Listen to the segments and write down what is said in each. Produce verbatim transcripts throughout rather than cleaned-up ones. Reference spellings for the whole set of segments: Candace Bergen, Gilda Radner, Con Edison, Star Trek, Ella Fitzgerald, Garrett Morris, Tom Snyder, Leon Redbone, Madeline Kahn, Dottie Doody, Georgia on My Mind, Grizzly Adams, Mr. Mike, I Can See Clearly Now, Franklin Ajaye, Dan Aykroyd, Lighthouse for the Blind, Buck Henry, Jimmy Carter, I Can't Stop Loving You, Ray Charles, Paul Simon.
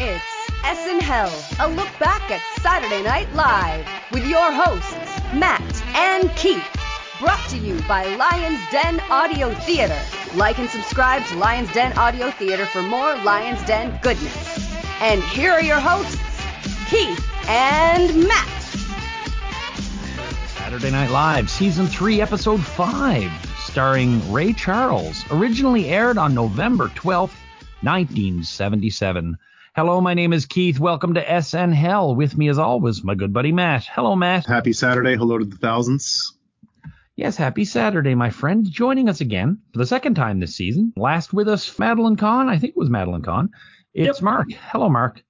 It's S and Hell, a look back at Saturday Night Live with your hosts, Matt and Keith. Brought to you by Lion's Den Audio Theater. Like and subscribe to Lion's Den Audio Theater for more Lion's Den goodness. And here are your hosts, Keith and Matt. Saturday Night Live, Season three, Episode five, starring Ray Charles, originally aired on November twelfth, nineteen seventy-seven. Hello, my name is Keith. Welcome to S N Hell. With me, as always, my good buddy Matt. Hello, Matt. Happy Saturday. Hello to the thousands. Yes, happy Saturday, my friend. Joining us again for the second time this season. Last with us, Madeline Kahn. I think it was Madeline Kahn. It's yep. Mark. Hello, Mark.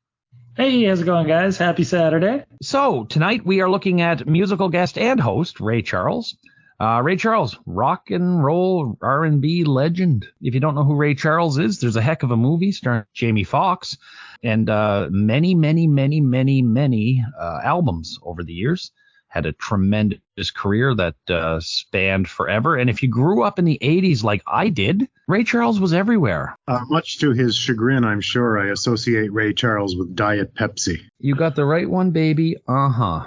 Hey, how's it going, guys? Happy Saturday. So tonight we are looking at musical guest and host Ray Charles. Uh, Ray Charles, rock and roll R and B legend. If you don't know who Ray Charles is, there's a heck of a movie starring Jamie Foxx and uh, many, many, many, many, many uh, albums over the years. Had a tremendous career that uh, spanned forever. And if you grew up in the eighties like I did, Ray Charles was everywhere. Uh, much to his chagrin, I'm sure, I associate Ray Charles with Diet Pepsi. You got the right one, baby. Uh-huh.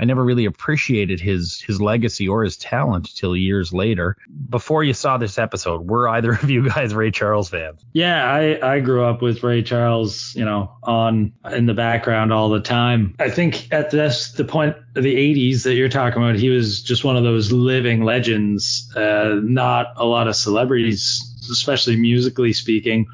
I never really appreciated his his legacy or his talent till years later. Before you saw this episode, were either of you guys Ray Charles fans? Yeah, I, I grew up with Ray Charles, you know, on in the background all the time. I think at this the point of the eighties that you're talking about, he was just one of those living legends. Uh, not a lot of celebrities, especially musically speaking,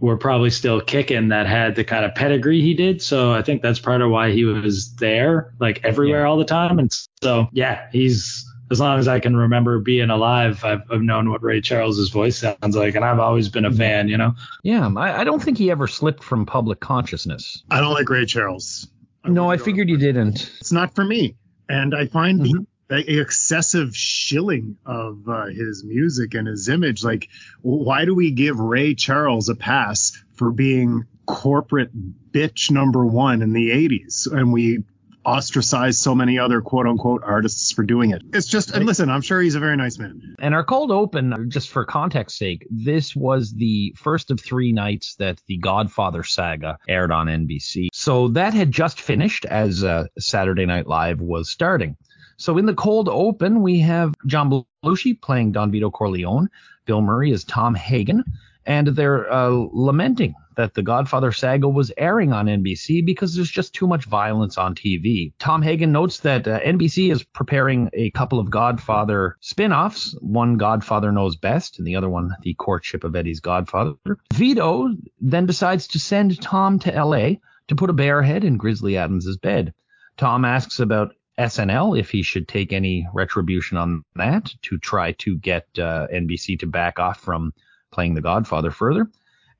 were probably still kicking that had the kind of pedigree he did. So I think that's part of why he was there, like everywhere yeah. all the time. And so, yeah, he's, as long as I can remember being alive, I've, I've known what Ray Charles's voice sounds like. And I've always been a fan, you know? Yeah. I, I don't think he ever slipped from public consciousness. I don't like Ray Charles. I no, I figured you didn't. It's not for me. And I find mm-hmm. the The excessive shilling of uh, his music and his image. Like, why do we give Ray Charles a pass for being corporate bitch number one in the eighties? And we ostracize so many other quote unquote artists for doing it. It's just, and listen, I'm sure he's a very nice man. And our cold open, just for context's sake, this was the first of three nights that the Godfather saga aired on N B C. So that had just finished as uh, Saturday Night Live was starting. So in the cold open, we have John Belushi playing Don Vito Corleone. Bill Murray is Tom Hagen. And they're uh, lamenting that the Godfather saga was airing on N B C because there's just too much violence on T V. Tom Hagen notes that uh, N B C is preparing a couple of Godfather spin-offs. One, Godfather Knows Best, and the other one, The Courtship of Eddie's Godfather. Vito then decides to send Tom to L A to put a bear head in Grizzly Adams' bed. Tom asks about S N L, if he should take any retribution on that to try to get uh, N B C to back off from playing The Godfather further.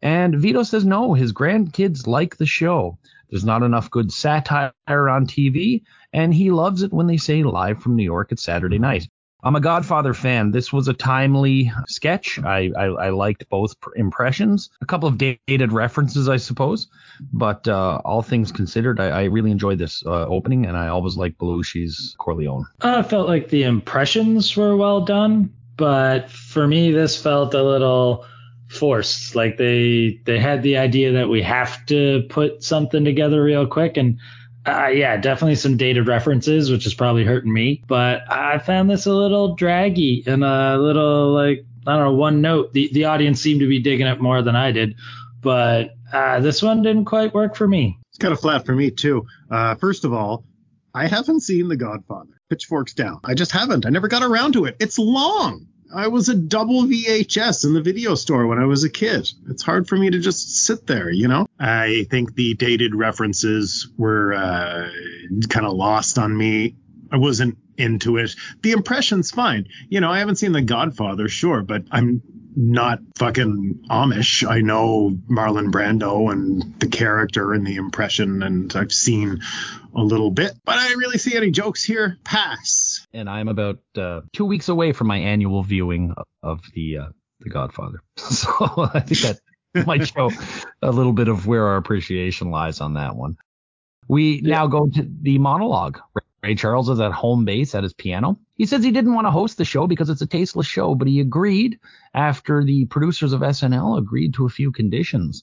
And Vito says no, his grandkids like the show. There's not enough good satire on T V, and he loves it when they say live from New York at Saturday night. I'm a Godfather fan. This was a timely sketch. I, I, I liked both impressions, a couple of dated references, I suppose. But uh, all things considered, I, I really enjoyed this uh, opening, and I always liked Belushi's Corleone. I felt like the impressions were well done, but for me, this felt a little forced. Like they they had the idea that we have to put something together real quick, and Uh, yeah, definitely some dated references, which is probably hurting me. But I found this a little draggy and a little, like, I don't know, one note. The the audience seemed to be digging it more than I did. But uh, this one didn't quite work for me. It's kind of flat for me, too. Uh, first of all, I haven't seen The Godfather. Pitchforks down. I just haven't. I never got around to it. It's long. I was a double V H S in the video store when I was a kid. It's hard for me to just sit there, you know? I think the dated references were uh, kind of lost on me. I wasn't into it. The impression's fine. You know, I haven't seen The Godfather, sure, but I'm not fucking Amish. I know Marlon Brando and the character and the impression, and I've seen a little bit, but I didn't really see any jokes here. Pass. And I'm about uh, two weeks away from my annual viewing of the uh, the Godfather, so I think that might show a little bit of where our appreciation lies on that one. We yeah. now go to the monologue. Ray Charles is at home base at his piano. He says he didn't want to host the show because it's a tasteless show, but he agreed after the producers of S N L agreed to a few conditions.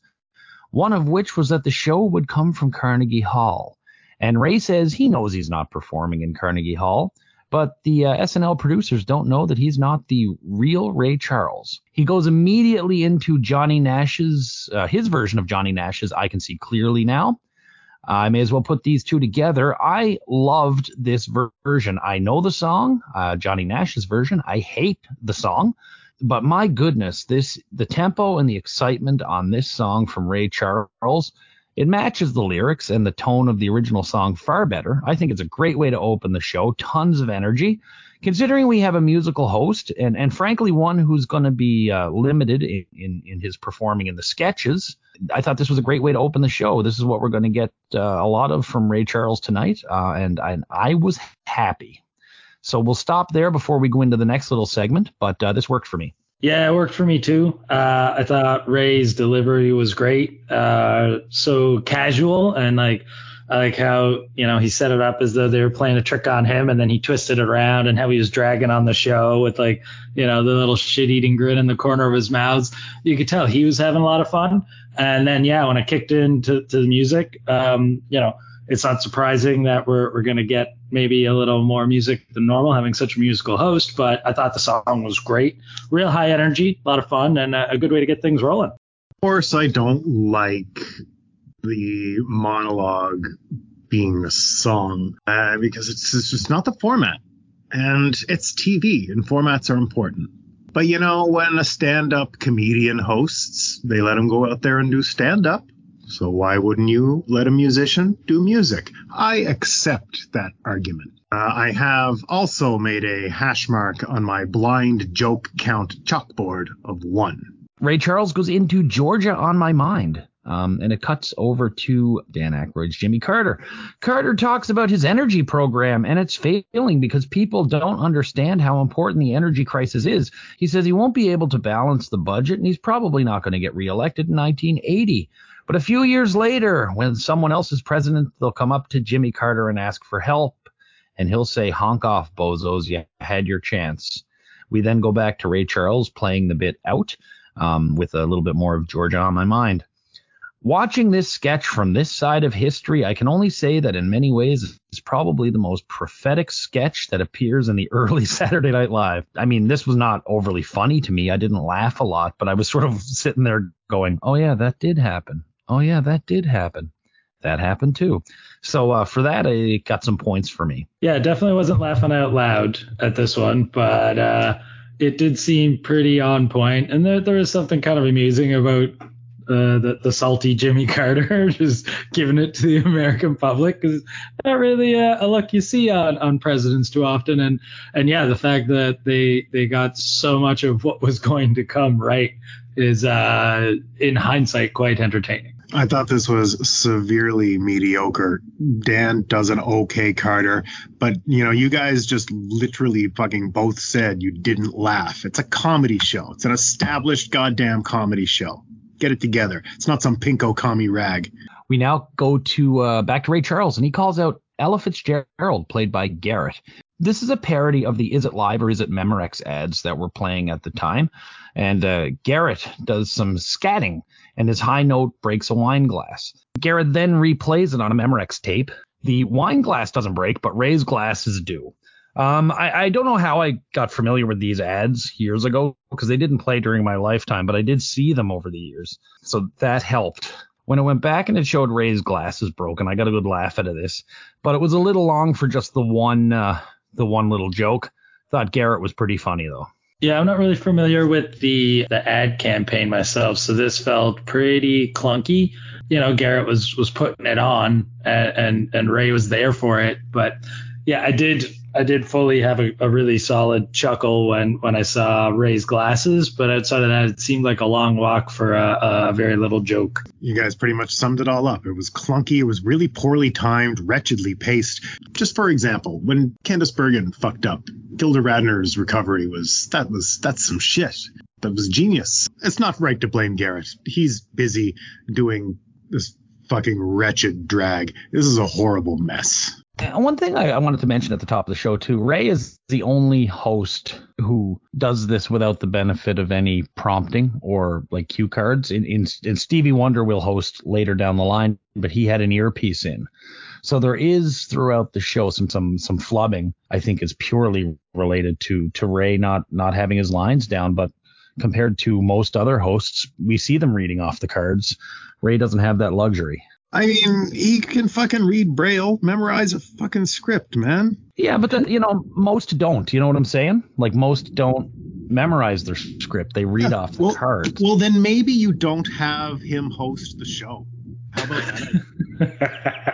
one of which was that the show would come from Carnegie Hall. And Ray says he knows he's not performing in Carnegie Hall, but the uh, S N L producers don't know that he's not the real Ray Charles. He goes immediately into Johnny Nash's, uh, his version of Johnny Nash's I Can See Clearly Now. I may as well put these two together. I loved this ver- version. I know the song, uh, Johnny Nash's version. I hate the song. But my goodness, this the tempo and the excitement on this song from Ray Charles, it matches the lyrics and the tone of the original song far better. I think it's a great way to open the show. Tons of energy. Considering we have a musical host and, and frankly, one who's going to be uh, limited in, in, in his performing in the sketches, I thought this was a great way to open the show. This is what we're going to get uh, a lot of from Ray Charles tonight, uh, and, and I was happy. So we'll stop there before we go into the next little segment, but uh, this worked for me. Yeah, it worked for me too. Uh, I thought Ray's delivery was great. Uh, so casual, and like, I like how, you know, he set it up as though they were playing a trick on him, and then he twisted it around, and how he was dragging on the show with, like, you know, the little shit-eating grin in the corner of his mouth. You could tell he was having a lot of fun. And then, yeah, when I kicked into to the music, um, you know, it's not surprising that we're we're going to get maybe a little more music than normal, having such a musical host. But I thought the song was great. Real high energy, a lot of fun, and a, a good way to get things rolling. Of course, I don't like the monologue being the song uh, because it's, it's just not the format. And it's T V, and formats are important. But, you know, when a stand-up comedian hosts, they let him go out there and do stand-up. So why wouldn't you let a musician do music? I accept that argument. Uh, I have also made a hash mark on my blind joke count chalkboard of one. Ray Charles goes into Georgia on My Mind, um, and it cuts over to Dan Aykroyd's Jimmy Carter. Carter talks about his energy program, and it's failing because people don't understand how important the energy crisis is. He says he won't be able to balance the budget, and he's probably not going to get reelected in nineteen eighty. But a few years later, when someone else is president, they'll come up to Jimmy Carter and ask for help. And he'll say, honk off, bozos, you had your chance. We then go back to Ray Charles playing the bit out um, with a little bit more of Georgia on My Mind. Watching this sketch from this side of history, I can only say that in many ways, it's probably the most prophetic sketch that appears in the early Saturday Night Live. I mean, this was not overly funny to me. I didn't laugh a lot, but I was sort of sitting there going, oh, yeah, that did happen. Oh, yeah, that did happen. That happened, too. So uh, for that, it got some points for me. Yeah, definitely wasn't laughing out loud at this one, but uh, it did seem pretty on point. And there, there was something kind of amusing about uh, the, the salty Jimmy Carter just giving it to the American public, because it's not really a, a look you see on, on presidents too often. And, and yeah, the fact that they, they got so much of what was going to come right is, uh, in hindsight, quite entertaining. I thought this was severely mediocre. Dan does an okay Carter, but, you know, you guys just literally fucking both said you didn't laugh. It's a comedy show. It's an established goddamn comedy show. Get it together. It's not some pinko commie rag. We now go to uh, back to Ray Charles, and he calls out Ella Fitzgerald, played by Garrett. This is a parody of the Is It Live or Is It Memorex ads that were playing at the time. And uh, Garrett does some scatting, and his high note breaks a wine glass. Garrett then replays it on a Memorex tape. The wine glass doesn't break, but Ray's glasses do. Um, I, I don't know how I got familiar with these ads years ago, because they didn't play during my lifetime, but I did see them over the years. So that helped. When it went back and it showed Ray's glasses broken, I got a good laugh out of this, but it was a little long for just the one uh, the one little joke. Thought Garrett was pretty funny, though. Yeah, I'm not really familiar with the, the ad campaign myself, so this felt pretty clunky. You know, Garrett was, was putting it on, and, and, and Ray was there for it, but yeah, I did... I did fully have a, a really solid chuckle when, when I saw Ray's glasses, but outside of that, it seemed like a long walk for a, a very little joke. You guys pretty much summed it all up. It was clunky. It was really poorly timed, wretchedly paced. Just for example, when Candace Bergen fucked up, Gilda Radner's recovery was that was that's some shit. That was genius. It's not right to blame Garrett. He's busy doing this fucking wretched drag. This is a horrible mess. And one thing I, I wanted to mention at the top of the show, too, Ray is the only host who does this without the benefit of any prompting or like cue cards. In, in, in Stevie Wonder will host later down the line, but he had an earpiece in. So there is throughout the show some some some flubbing, I think, is purely related to to Ray not not having his lines down. But compared to most other hosts, we see them reading off the cards. Ray doesn't have that luxury. I mean, he can fucking read Braille, memorize a fucking script, man. Yeah, but then, you know, most don't. You know what I'm saying? Like, most don't memorize their script. They read yeah, off well, the cards. Well, then maybe you don't have him host the show. How about that?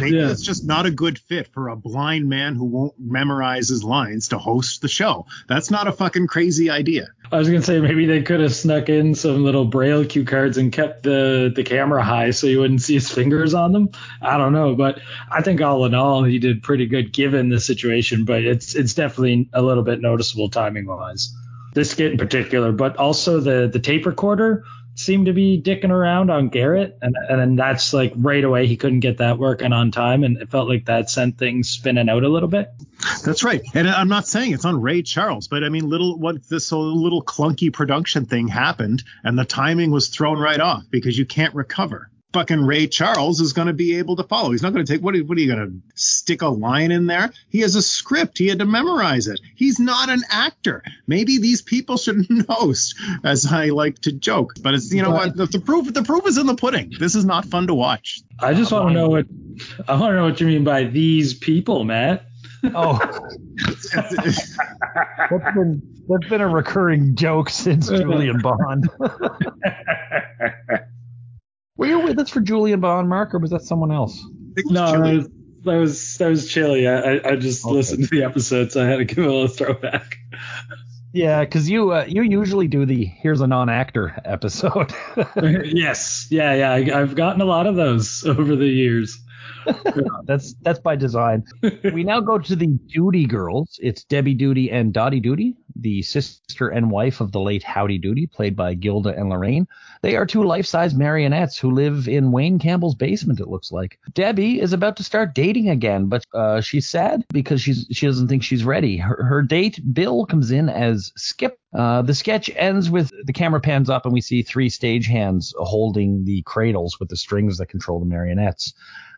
Maybe yeah. It's just not a good fit for a blind man who won't memorize his lines to host the show. That's not a fucking crazy idea. I was going to say, maybe they could have snuck in some little Braille cue cards and kept the, the camera high so you wouldn't see his fingers on them. I don't know, but I think all in all, he did pretty good given the situation, but it's it's definitely a little bit noticeable timing-wise. This skit in particular, but also the, the tape recorder seemed to be dicking around on Garrett, and and then that's like right away he couldn't get that working on time, and it felt like that sent things spinning out a little bit. That's right, and I'm not saying it's on Ray Charles, but I mean, little what this whole little clunky production thing happened, and the timing was thrown right off because you can't recover. Fucking Ray Charles is going to be able to follow. He's not going to take, what are, what are you going to stick a line in there? He has a script. He had to memorize it. He's not an actor. Maybe these people shouldn't host, as I like to joke. But it's, you know what, the, the proof, the proof is in the pudding. This is not fun to watch. I just want to know what, I want to know what you mean by these people, Matt. Oh, that's been, that's been a recurring joke since Julian Bond. Were you with us for Julian Bond, Mark, or was that someone else? No, that was, that was that was Chili. I I just okay. listened to the episode, so I had to give it a little throwback. Yeah, because you uh, you usually do the here's a non-actor episode. Yes, yeah, yeah. I, I've gotten a lot of those over the years. that's that's by design. We now go to the Doody girls. It's Debbie Doody and Dottie Doody, the sister and wife of the late Howdy Doody, played by Gilda and Lorraine. They are two life-size marionettes who live in Wayne Campbell's basement, it looks like. Debbie is about to start dating again, but uh, she's sad because she's she doesn't think she's ready. Her, her date, Bill, comes in as Skip. Uh, the sketch ends with the camera pans up and we see three stagehands holding the cradles with the strings that control the marionettes.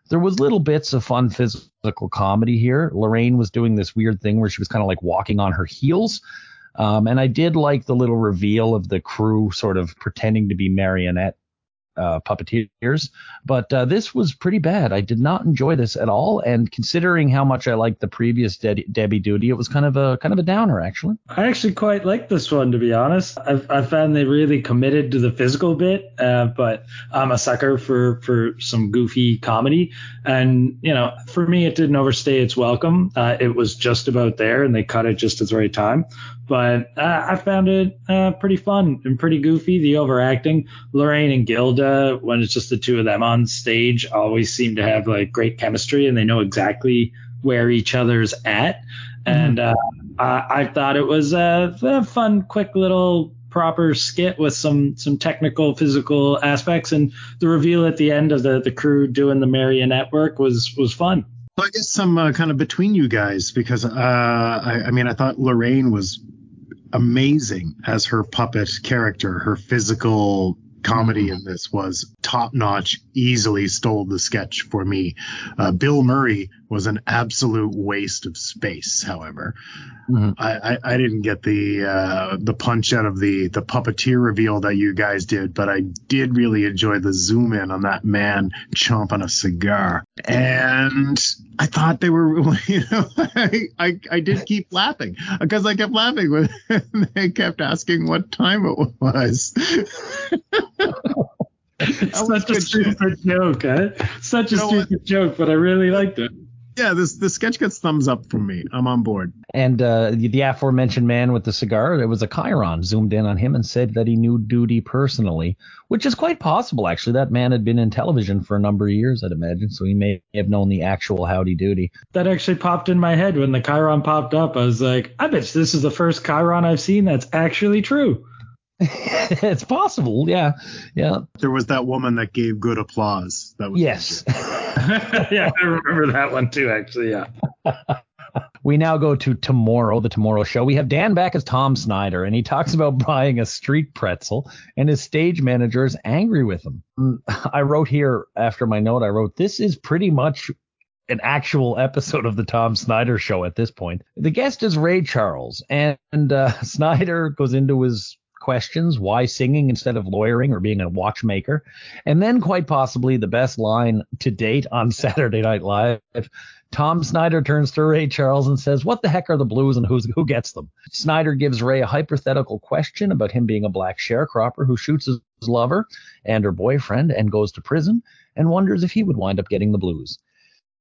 There was little bits of fun physical comedy here. Lorraine was doing this weird thing where she was kind of like walking on her heels. Um, and I did like the little reveal of the crew sort of pretending to be marionette uh, puppeteers. But uh, this was pretty bad. I did not enjoy this at all. And considering how much I liked the previous De- Debbie Doody, it was kind of a kind of a downer, actually. I actually quite liked this one, to be honest. I've, I found they really committed to the physical bit, uh, but I'm a sucker for, for some goofy comedy. And, you know, for me, it didn't overstay its welcome. Uh, it was just about there, and they cut it just at the right time. But uh, I found it uh, pretty fun and pretty goofy. The overacting, Lorraine and Gilda, when it's just the two of them on stage, always seem to have like great chemistry, and they know exactly where each other's at. And uh, I, I thought it was a, a fun, quick little proper skit with some some technical, physical aspects. And the reveal at the end of the, the crew doing the marionette work was was fun. I guess some uh, kind of between you guys, because uh, I, I mean, I thought Lorraine was amazing as her puppet character. Her physical comedy in this was top notch, easily stole the sketch for me. Uh, Bill Murray was an absolute waste of space, however. Mm-hmm. I, I, I didn't get the uh, the punch out of the, the puppeteer reveal that you guys did, but I did really enjoy the zoom in on that man chomping a cigar. And I thought they were, you know, I, I, I did keep laughing because I kept laughing when they kept asking what time it was. It's such a stupid joke, eh? Such a stupid joke, but I really liked it. Yeah, this the sketch gets thumbs up from me. I'm on board. And uh, the, the aforementioned man with the cigar, there was a Chiron zoomed in on him and said that he knew Doody personally, which is quite possible, actually. That man had been in television for a number of years, I'd imagine, so he may have known the actual Howdy Doody. That actually popped in my head when the Chiron popped up. I was like, I bet this is the first Chiron I've seen that's actually true. It's possible, yeah, yeah. There was that woman that gave good applause. That was yes. Yeah, I remember that one too, actually. Yeah. We now go to Tomorrow, the Tomorrow Show. We have Dan back as Tom Snyder, and he talks about buying a street pretzel, and his stage manager is angry with him. I wrote here after my note, I wrote, this is pretty much an actual episode of the Tom Snyder Show at this point. The guest is Ray Charles, and, and uh, Snyder goes into his questions, why singing instead of lawyering or being a watchmaker, and then quite possibly the best line to date on Saturday Night Live. Tom Snyder turns to Ray Charles and says, what the heck are the blues and who's, who gets them? Snyder gives Ray a hypothetical question about him being a black sharecropper who shoots his lover and her boyfriend and goes to prison and wonders if he would wind up getting the blues.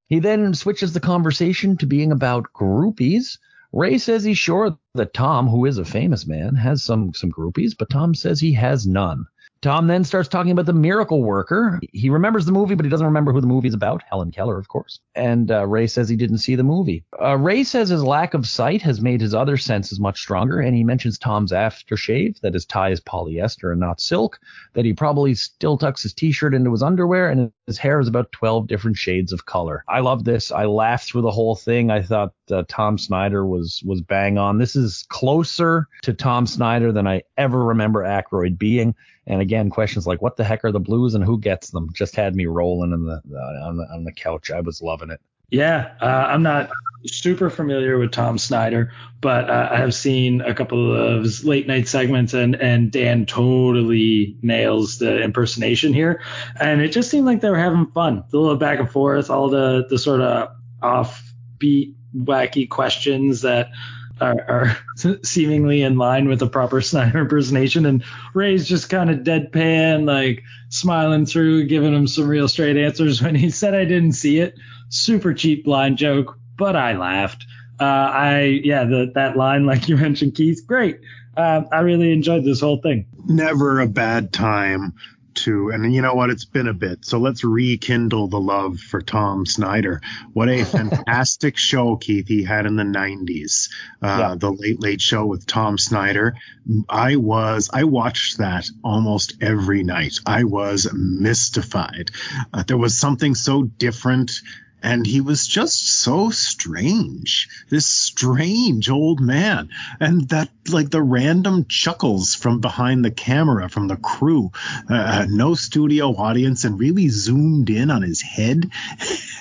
He then switches the conversation to being about groupies. Ray says he's sure that Tom, who is a famous man, has some some groupies, but Tom says he has none. Tom then starts talking about the miracle worker. He remembers the movie, but he doesn't remember who the movie's about. Helen Keller, of course. And uh, Ray says he didn't see the movie. Uh, Ray says his lack of sight has made his other senses much stronger, and he mentions Tom's aftershave, that his tie is polyester and not silk, that he probably still tucks his T-shirt into his underwear, and his hair is about twelve different shades of color. I love this. I laughed through the whole thing. I thought uh, Tom Snyder was was bang on. This is closer to Tom Snyder than I ever remember Aykroyd being. And again, questions like what the heck are the blues and who gets them just had me rolling in the, uh, on the on the couch. I was loving it. Yeah, uh, I'm not super familiar with Tom Snyder, but uh, I have seen a couple of his late night segments, and, and Dan totally nails the impersonation here. And it just seemed like they were having fun. The little back and forth, all the, the sort of offbeat, wacky questions that Are, are seemingly in line with a proper Snyder impersonation, and Ray's just kind of deadpan, like smiling through, giving him some real straight answers when he said I didn't see it. Super cheap blind joke, but I laughed. Uh, I yeah, the, that line, like you mentioned, Keith, great. Uh, I really enjoyed this whole thing. Never a bad time to, and you know what? It's been a bit, so let's rekindle the love for Tom Snyder. What a fantastic show, Keith, he had in the nineties, uh, yeah. The Late Late Show with Tom Snyder. I was, I watched that almost every night. I was mystified. Uh, there was something so different. And he was just so strange, this strange old man. And that, like, the random chuckles from behind the camera, from the crew, uh, no studio audience, and really zoomed in on his head.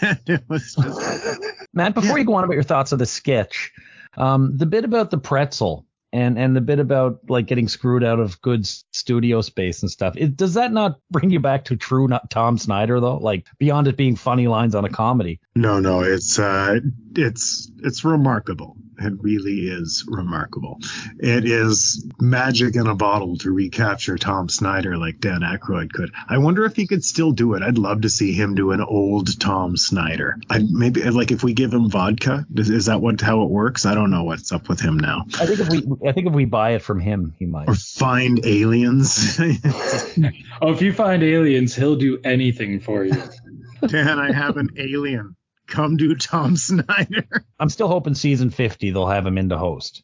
And it was just... Matt, before yeah. you go on about your thoughts of the sketch, um, the bit about the pretzel and, and the bit about, like, getting screwed out of good studio space and stuff, it, does that not bring you back to true not Tom Snyder, though? Like, beyond it being funny lines on a comedy. No, no, it's uh, it's it's remarkable. It really is remarkable. It is magic in a bottle to recapture Tom Snyder like Dan Aykroyd could. I wonder if he could still do it. I'd love to see him do an old Tom Snyder. I, maybe, like, if we give him vodka, is, is that what how it works? I don't know what's up with him now. I think if we, I think if we buy it from him, he might. Or find aliens. Oh, if you find aliens, he'll do anything for you. Dan, I have an alien. Come do Tom Snyder. I'm still hoping season fifty they'll have him in to host.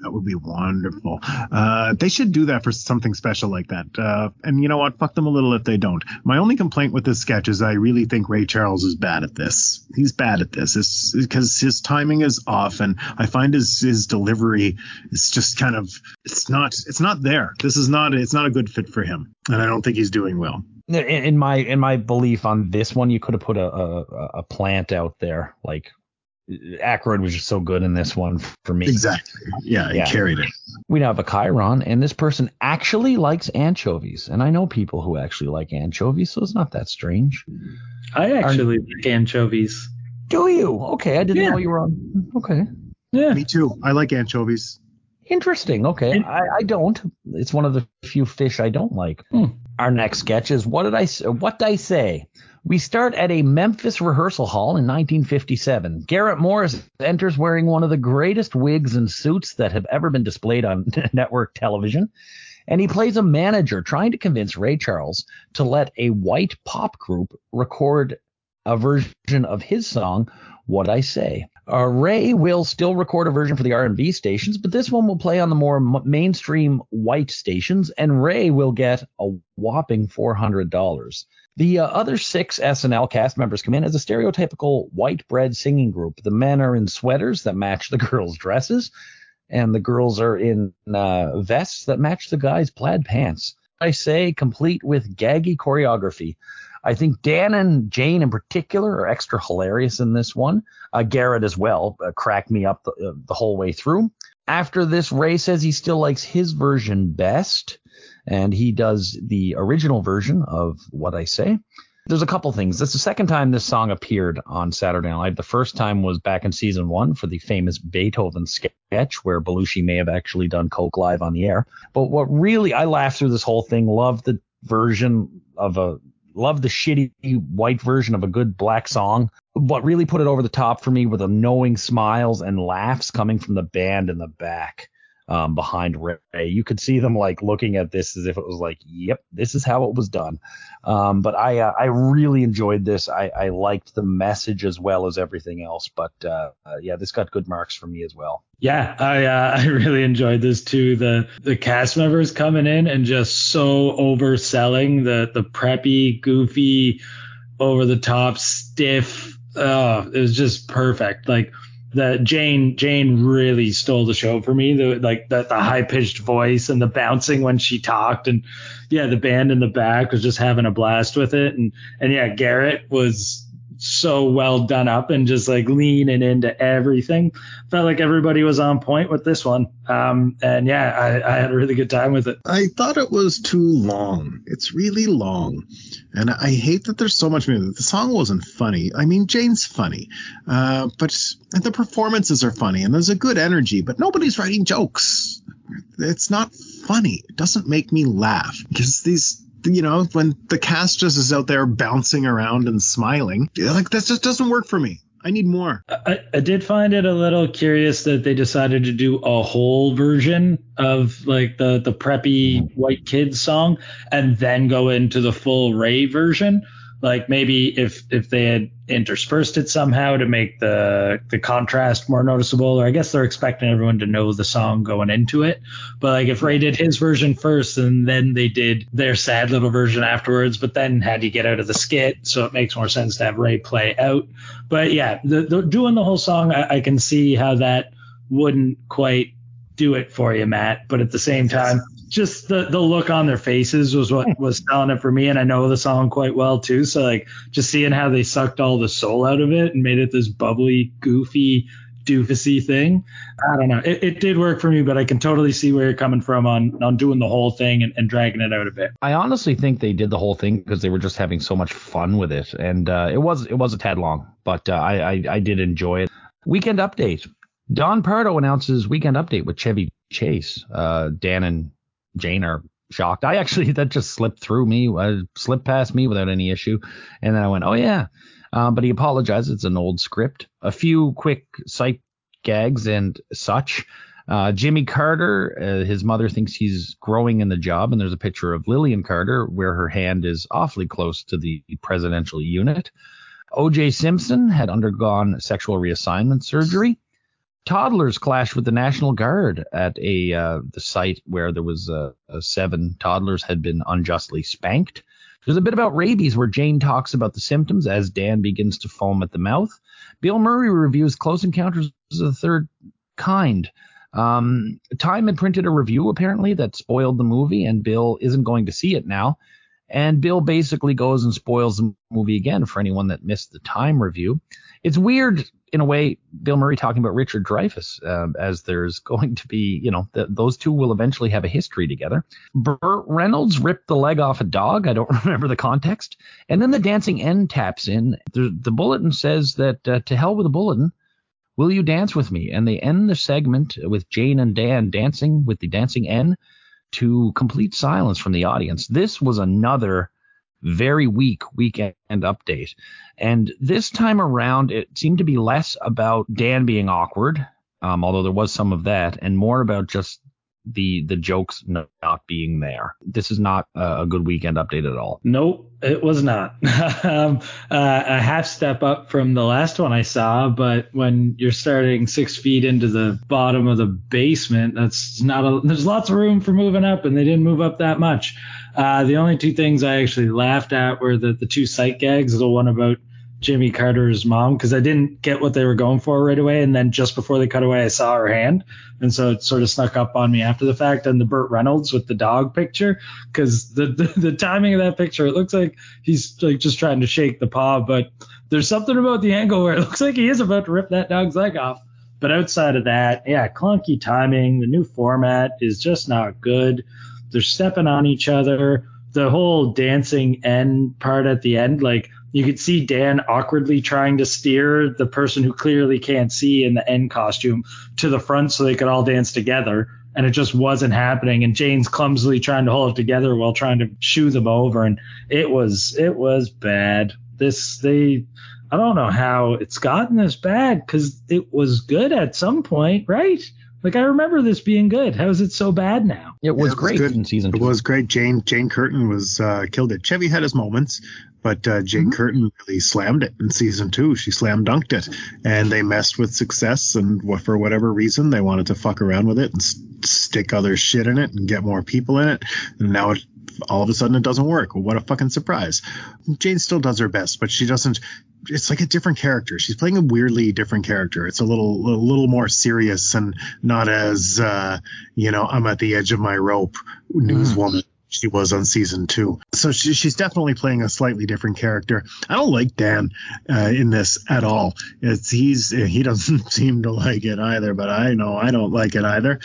That would be wonderful. Uh, they should do that for something special like that. Uh, and you know what? Fuck them a little if they don't. My only complaint with this sketch is I really think Ray Charles is bad at this. He's bad at this because his timing is off, and I find his, his delivery is just kind of it's not it's not there. This is not it's not a good fit for him, and I don't think he's doing well. In, in my in my belief on this one, you could have put a a, a plant out there like. Aykroyd was just so good in this one for me. Exactly. Yeah, he yeah. carried it. We now have a Chiron, and this person actually likes anchovies. And I know people who actually like anchovies, so it's not that strange. I actually Are, like anchovies. Do you? Okay, I didn't yeah. know you were on. Okay. Yeah. Me too. I like anchovies. Interesting. Okay. And, I, I don't. It's one of the few fish I don't like. Hmm. Our next sketch is What Did I What Did I Say? We start at a Memphis rehearsal hall in nineteen fifty-seven. Garrett Morris enters wearing one of the greatest wigs and suits that have ever been displayed on network television, and he plays a manager trying to convince Ray Charles to let a white pop group record a version of his song, What'd I Say? Uh, Ray will still record a version for the R and B stations, but this one will play on the more m- mainstream white stations, and Ray will get a whopping four hundred dollars. The uh, other six S N L cast members come in as a stereotypical white bread singing group. The men are in sweaters that match the girls' dresses, and the girls are in uh, vests that match the guys' plaid pants. I say, complete with gaggy choreography. I think Dan and Jane in particular are extra hilarious in this one. Uh, Garrett as well uh, cracked me up the, uh, the whole way through. After this, Ray says he still likes his version best, and he does the original version of What I Say. There's a couple things. That's the second time this song appeared on Saturday Night. The first time was back in season one for the famous Beethoven sketch where Belushi may have actually done coke live on the air. But what really, I laughed through this whole thing, loved the version of a Love the shitty white version of a good black song. What really put it over the top for me were the knowing smiles and laughs coming from the band in the back um, behind Ray. You could see them like looking at this as if it was like, yep, this is how it was done. Um, but I uh, I really enjoyed this. I, I liked the message as well as everything else. But uh, uh, yeah, this got good marks for me as well. Yeah, I uh, I really enjoyed this too. The the cast members coming in and just so overselling the the preppy, goofy, over the top, stiff. Uh, it was just perfect. Like the Jane Jane really stole the show for me. The like the, the high pitched voice and the bouncing when she talked, and yeah, the band in the back was just having a blast with it. And and yeah, Garrett was so well done up and just like leaning into everything. Felt like everybody was on point with this one. Um, and yeah, I, I had a really good time with it. I thought it was too long. It's really long. And I hate that there's so much music. The song wasn't funny. I mean, Jane's funny, uh, but the performances are funny and there's a good energy, but nobody's writing jokes. It's not funny. It doesn't make me laugh because these, you know, when the cast just is out there bouncing around and smiling, like that just doesn't work for me. I need more. I, I did find it a little curious that they decided to do a whole version of like the, the preppy white kids song and then go into the full Ray version. Like maybe if, if they had interspersed it somehow to make the the contrast more noticeable, or I guess they're expecting everyone to know the song going into it. But like if Ray did his version first and then they did their sad little version afterwards, but then had to get out of the skit. So it makes more sense to have Ray play out. But yeah, the, the, doing the whole song, I, I can see how that wouldn't quite do it for you, Matt. But at the same time, just the, the look on their faces was what was selling it for me. And I know the song quite well, too. So, like, just seeing how they sucked all the soul out of it and made it this bubbly, goofy, doofusy thing. I don't know. It, it did work for me, but I can totally see where you're coming from on, on doing the whole thing and, and dragging it out a bit. I honestly think they did the whole thing because they were just having so much fun with it. And uh, it was it was a tad long, but uh, I, I, I did enjoy it. Weekend Update. Don Pardo announces Weekend Update with Chevy Chase. Uh, Dan and Jane are shocked. I actually, that just slipped through me, uh, slipped past me without any issue. And then I went, oh, yeah. Uh, but he apologized. It's an old script. A few quick sight gags and such. Uh, Jimmy Carter, uh, his mother thinks he's growing in the job. And there's a picture of Lillian Carter where her hand is awfully close to the presidential unit. O J Simpson had undergone sexual reassignment surgery. Toddlers clashed with the National Guard at a uh, the site where there was uh, seven toddlers had been unjustly spanked. There's a bit about rabies where Jane talks about the symptoms as Dan begins to foam at the mouth. Bill Murray reviews Close Encounters of the Third Kind. Um, Time had printed a review apparently that spoiled the movie, and Bill isn't going to see it now. And Bill basically goes and spoils the movie again for anyone that missed the Time review. It's weird, in a way, Bill Murray talking about Richard Dreyfuss, uh, as there's going to be, you know, th- those two will eventually have a history together. Burt Reynolds ripped the leg off a dog. I don't remember the context. And then the dancing end taps in. The, the bulletin says that uh, to hell with the bulletin. Will you dance with me? And they end the segment with Jane and Dan dancing with the dancing end to complete silence from the audience. This was another very weak Weekend Update. And this time around, it seemed to be less about Dan being awkward, um, although there was some of that, and more about just the the jokes not being there. This is not a good Weekend Update at all. Nope, it was not. um, uh, a half step up from the last one I saw, but when you're starting six feet into the bottom of the basement, that's not a, there's lots of room for moving up, and they didn't move up that much. Uh, the only two things I actually laughed at were the, the two sight gags, the one about Jimmy Carter's mom, because I didn't get what they were going for right away, and then just before they cut away I saw her hand, and so it sort of snuck up on me after the fact. And the Burt Reynolds with the dog picture, because the, the the timing of that picture, it looks like he's like just trying to shake the paw, but there's something about the angle where it looks like he is about to rip that dog's leg off. But outside of that, yeah, clunky timing. The new format is just not good. They're stepping on each other. The whole dancing end part at the end, like, you could see Dan awkwardly trying to steer the person who clearly can't see in the end costume to the front so they could all dance together, and it just wasn't happening. And Jane's clumsily trying to hold it together while trying to shoo them over, and it was it was bad. This they I don't know how it's gotten this bad, because it was good at some point, right? Like, I remember this being good. How is it so bad now? It was, yeah, it was great good. in season two. It was great. Jane Jane Curtin was uh, killed it. Chevy had his moments, but uh, Jane mm-hmm. Curtin really slammed it in season two. She slam dunked it, and they messed with success, and for whatever reason, they wanted to fuck around with it and st- stick other shit in it and get more people in it. And now it, all of a sudden it doesn't work. Well, what a fucking surprise. Jane still does her best, but she doesn't – it's like a different character. She's playing a weirdly different character. It's a little, a little more serious and not as, uh, you know, I'm at the edge of my rope newswoman. Mm. She was on season two. So she, she's definitely playing a slightly different character. I don't like Dan uh, in this at all. It's, he's he doesn't seem to like it either, but I know I don't like it either.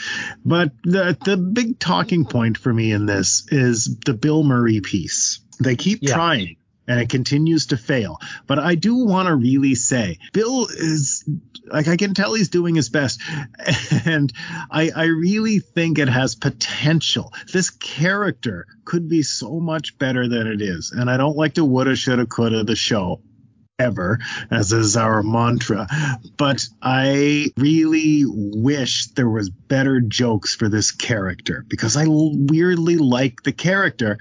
But the the big talking point for me in this is the Bill Murray piece. They keep yeah. trying. And it continues to fail. But I do want to really say, Bill is, like, I can tell he's doing his best. And I, I really think it has potential. This character could be so much better than it is. And I don't like to woulda, shoulda, coulda the show ever, as is our mantra. But I really wish there was better jokes for this character, because I weirdly like the character.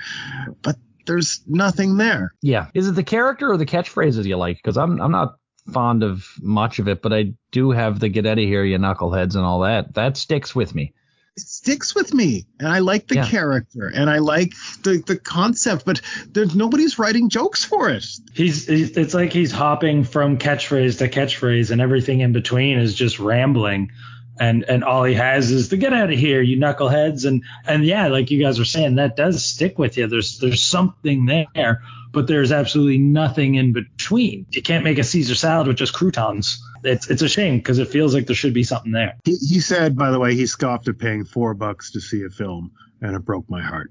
But there's nothing there. Yeah. Is it the character or the catchphrases you like? Because I'm I'm not fond of much of it, but I do have the get out of here, you knuckleheads, and all that. That sticks with me. It sticks with me. And I like the yeah. character, and I like the, the concept, but there's nobody's writing jokes for it. He's it's like he's hopping from catchphrase to catchphrase, and everything in between is just rambling. And and all he has is the get out of here, you knuckleheads. And and yeah, like you guys were saying, that does stick with you. There's there's something there, but there's absolutely nothing in between. You can't make a Caesar salad with just croutons. It's it's a shame, because it feels like there should be something there. He, he said, by the way, he scoffed at paying four bucks to see a film, and it broke my heart.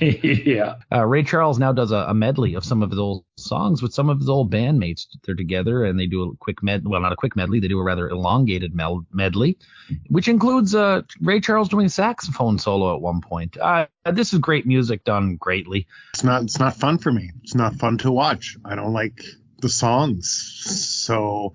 yeah. Uh, Ray Charles now does a, a medley of some of his old songs with some of his old bandmates. They're together and they do a quick med. Well, not a quick medley. They do a rather elongated mel- medley, which includes uh, Ray Charles doing saxophone solo at one point. Uh, this is great music done greatly. It's not. It's not fun for me. It's not fun to watch. I don't like the songs. So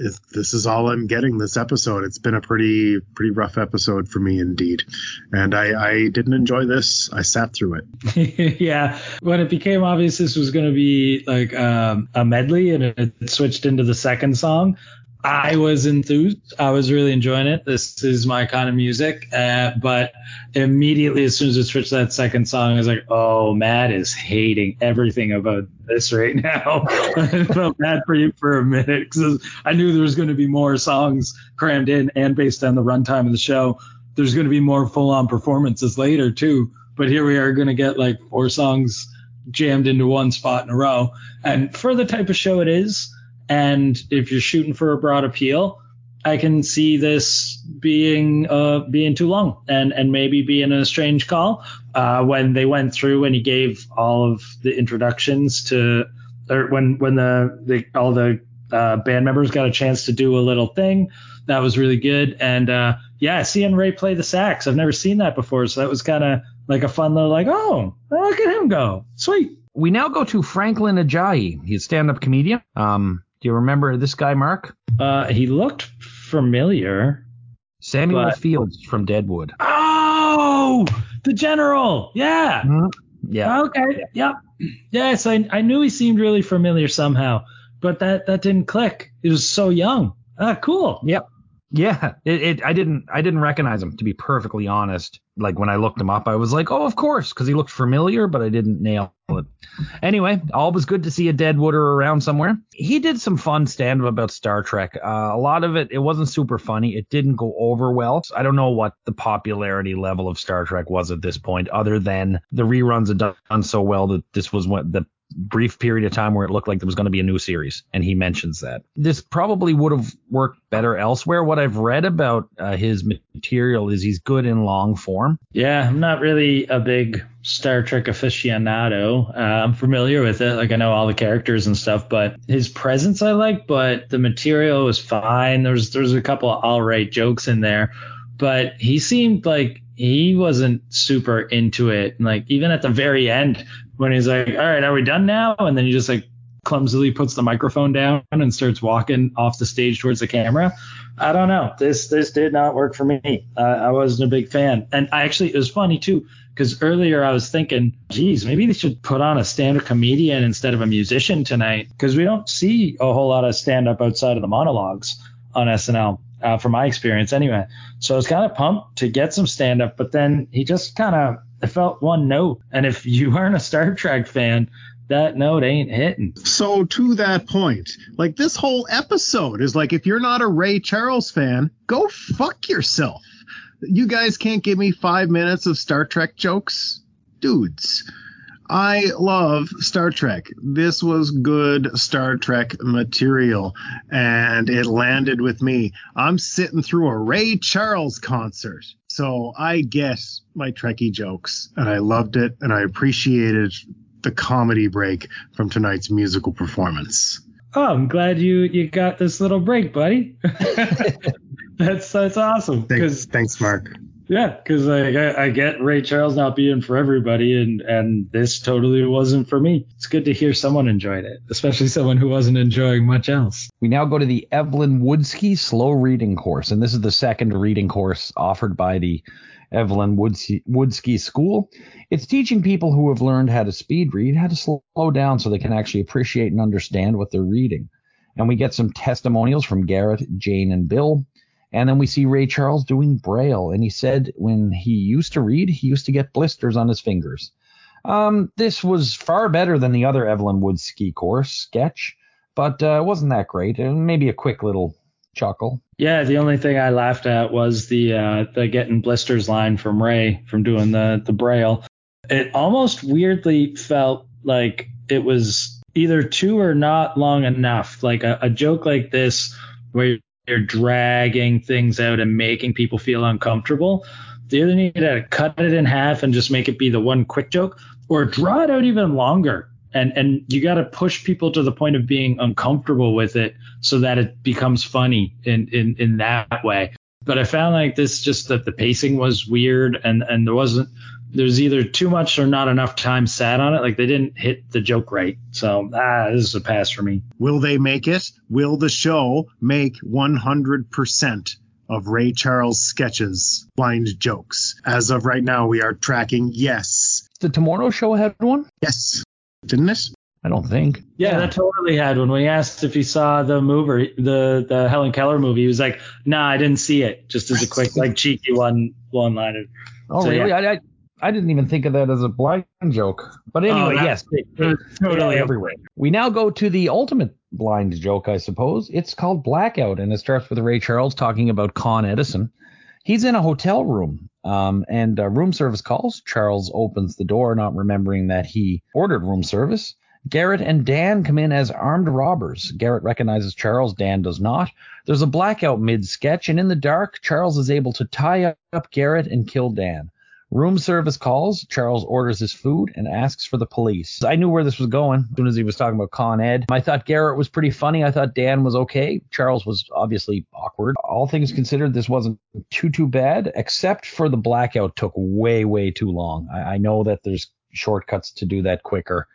if this is all I'm getting this episode, it's been a pretty pretty rough episode for me indeed, and I, I didn't enjoy this. I sat through it. Yeah, when it became obvious this was going to be like um, a medley and it, it switched into the second song, I was enthused. I was really enjoying it. This is my kind of music. Uh, but immediately as soon as it switched to that second song, I was like, oh, Matt is hating everything about this right now. I felt bad for you for a minute, because I knew there was going to be more songs crammed in. And based on the runtime of the show, there's going to be more full on performances later, too. But here we are going to get like four songs jammed into one spot in a row. And for the type of show it is, and if you're shooting for a broad appeal, I can see this being uh, being too long and, and maybe being a strange call. Uh, when they went through and he gave all of the introductions to – or when, when the, the all the uh, band members got a chance to do a little thing, that was really good. And, uh, yeah, seeing Ray play the sax, I've never seen that before, so that was kind of like a fun little like, oh, look at him go. Sweet. We now go to Franklin Ajayi. He's a stand-up comedian. Um. Do you remember this guy, Mark? Uh, he looked familiar. Samuel but, Fields from Deadwood. Oh, the general. Yeah. Mm-hmm. Yeah. Okay. Yeah. Yep. Yes, I I knew he seemed really familiar somehow, but that, that didn't click. He was so young. Ah, cool. Yep. Yeah. It, it I didn't I didn't recognize him, to be perfectly honest. Like when I looked him up, I was like, oh, of course, because he looked familiar, but I didn't nail it. Anyway, always good to see a Deadwooder around somewhere. He did some fun stand-up about Star Trek. Uh, a lot of it, it wasn't super funny. It didn't go over well. So I don't know what the popularity level of Star Trek was at this point, other than the reruns had done so well that this was what the brief period of time where it looked like there was going to be a new series, and he mentions that this probably would have worked better elsewhere. What I've read about uh, his material is he's good in long form. Yeah, I'm not really a big Star Trek aficionado. uh, I'm familiar with it, like I know all the characters and stuff, but his presence I like, but the material was fine. There's there's a couple of all right jokes in there, but he seemed like he wasn't super into it. And like even at the very end when he's like, all right, are we done now? And then he just like clumsily puts the microphone down and starts walking off the stage towards the camera. I don't know. This this did not work for me. Uh, I wasn't a big fan. And I actually, it was funny too, because earlier I was thinking, geez, maybe they should put on a stand-up comedian instead of a musician tonight, because we don't see a whole lot of stand-up outside of the monologues on S N L. Uh, from my experience anyway. So I was kind of pumped to get some stand-up, but then he just kind of, I felt one note. And if you aren't a Star Trek fan, that note ain't hitting. So to that point, like this whole episode is like, if you're not a Ray Charles fan, go fuck yourself. You guys can't give me five minutes of Star Trek jokes? Dudes. I love Star Trek. This was good Star Trek material, and it landed with me. I'm sitting through a Ray Charles concert, so I get my Trekkie jokes, and I loved it, and I appreciated the comedy break from tonight's musical performance. Oh, I'm glad you, you got this little break, buddy. That's that's awesome. Thanks, thanks Mark. Yeah, because I, I get Ray Charles not being for everybody, and, and this totally wasn't for me. It's good to hear someone enjoyed it, especially someone who wasn't enjoying much else. We now go to the Evelyn Woodsky slow reading course, and this is the second reading course offered by the Evelyn Woodsky, Woodsky School. It's teaching people who have learned how to speed read how to slow down so they can actually appreciate and understand what they're reading. And we get some testimonials from Garrett, Jane, and Bill. And then we see Ray Charles doing Braille, and he said when he used to read, he used to get blisters on his fingers. Um, this was far better than the other Evelyn Woodsky course sketch, but uh, it wasn't that great. And maybe a quick little chuckle. Yeah, the only thing I laughed at was the uh, the getting blisters line from Ray from doing the, the Braille. It almost weirdly felt like it was either too or not long enough. Like a, a joke like this where you're They're dragging things out and making people feel uncomfortable. They either need to cut it in half and just make it be the one quick joke, or draw it out even longer. And and you got to push people to the point of being uncomfortable with it so that it becomes funny in, in, in that way. But I found like this just that the pacing was weird, and, and there wasn't there's was either too much or not enough time sat on it. Like they didn't hit the joke right. So ah, this is a pass for me. Will they make it? Will the show make one hundred percent of Ray Charles sketches blind jokes? As of right now, we are tracking yes. The Tomorrow Show had one? Yes. Didn't it? I don't think. Yeah, yeah, that totally had one. When he asked if he saw the movie, the, the Helen Keller movie, he was like, nah, I didn't see it. Just as a quick, like, cheeky one, one-liner. Oh, so, really? Yeah. I, I I didn't even think of that as a blind joke. But anyway, oh, yes, it, it, totally yeah, everywhere. We now go to the ultimate blind joke, I suppose. It's called Blackout, and it starts with Ray Charles talking about Con Edison. He's in a hotel room, um, and uh, room service calls. Charles opens the door, not remembering that he ordered room service. Garrett and Dan come in as armed robbers. Garrett recognizes Charles, Dan does not. There's a blackout mid-sketch, and in the dark, Charles is able to tie up Garrett and kill Dan. Room service calls. Charles orders his food and asks for the police. I knew where this was going as soon as he was talking about Con Ed. I thought Garrett was pretty funny. I thought Dan was okay. Charles was obviously awkward. All things considered, this wasn't too, too bad, except for the blackout took way, way too long. I, I know that there's shortcuts to do that quicker.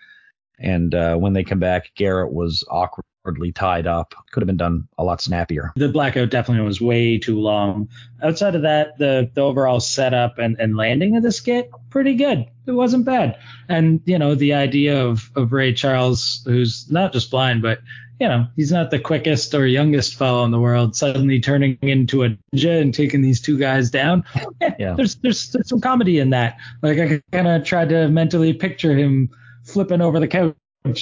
And uh, when they come back, Garrett was awkward hardly tied up. Could have been done a lot snappier. The blackout definitely was way too long. Outside of that, the, the overall setup and, and landing of the skit, pretty good. It wasn't bad. And, you know, the idea of, of Ray Charles, who's not just blind, but, you know, he's not the quickest or youngest fellow in the world, suddenly turning into a ninja and taking these two guys down. Yeah, yeah. There's, there's there's some comedy in that. Like, I kind of tried to mentally picture him flipping over the couch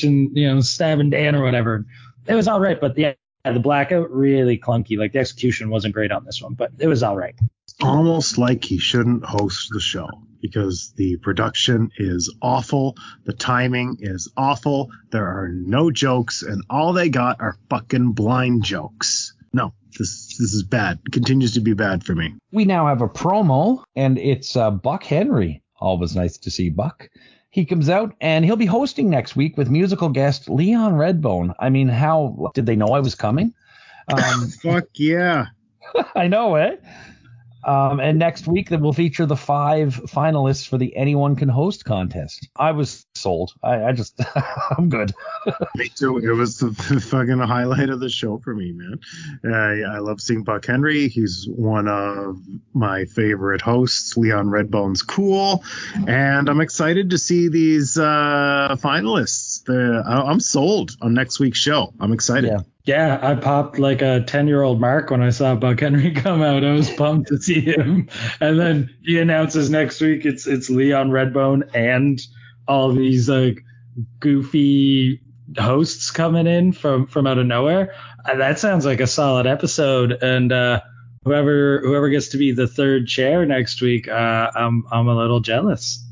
and, you know, stabbing Dan or whatever. It was all right, but yeah, the blackout really clunky. Like, the execution wasn't great on this one, but it was all right. Almost like he shouldn't host the show, because the production is awful, the timing is awful, there are no jokes, and all they got are fucking blind jokes. No, this this is bad. It continues to be bad for me. We now have a promo, and it's uh, Buck Henry. Always nice to see Buck. He comes out, and he'll be hosting next week with musical guest Leon Redbone. I mean, how did they know I was coming? Um, Fuck yeah. I know, eh? Um, and next week, that will feature the five finalists for the Anyone Can Host contest. I was sold. I, I just, I'm good. Me too. It was the, the fucking highlight of the show for me, man. Uh, I love seeing Buck Henry. He's one of my favorite hosts. Leon Redbone's cool. And I'm excited to see these uh, finalists. They're, I'm sold on next week's show. I'm excited. Yeah. Yeah, I popped like a ten-year-old mark when I saw Buck Henry come out. I was pumped to see him. And then he announces next week it's it's Leon Redbone and all these like goofy hosts coming in from, from out of nowhere. That sounds like a solid episode. And uh, whoever whoever gets to be the third chair next week, uh, I'm I'm a little jealous.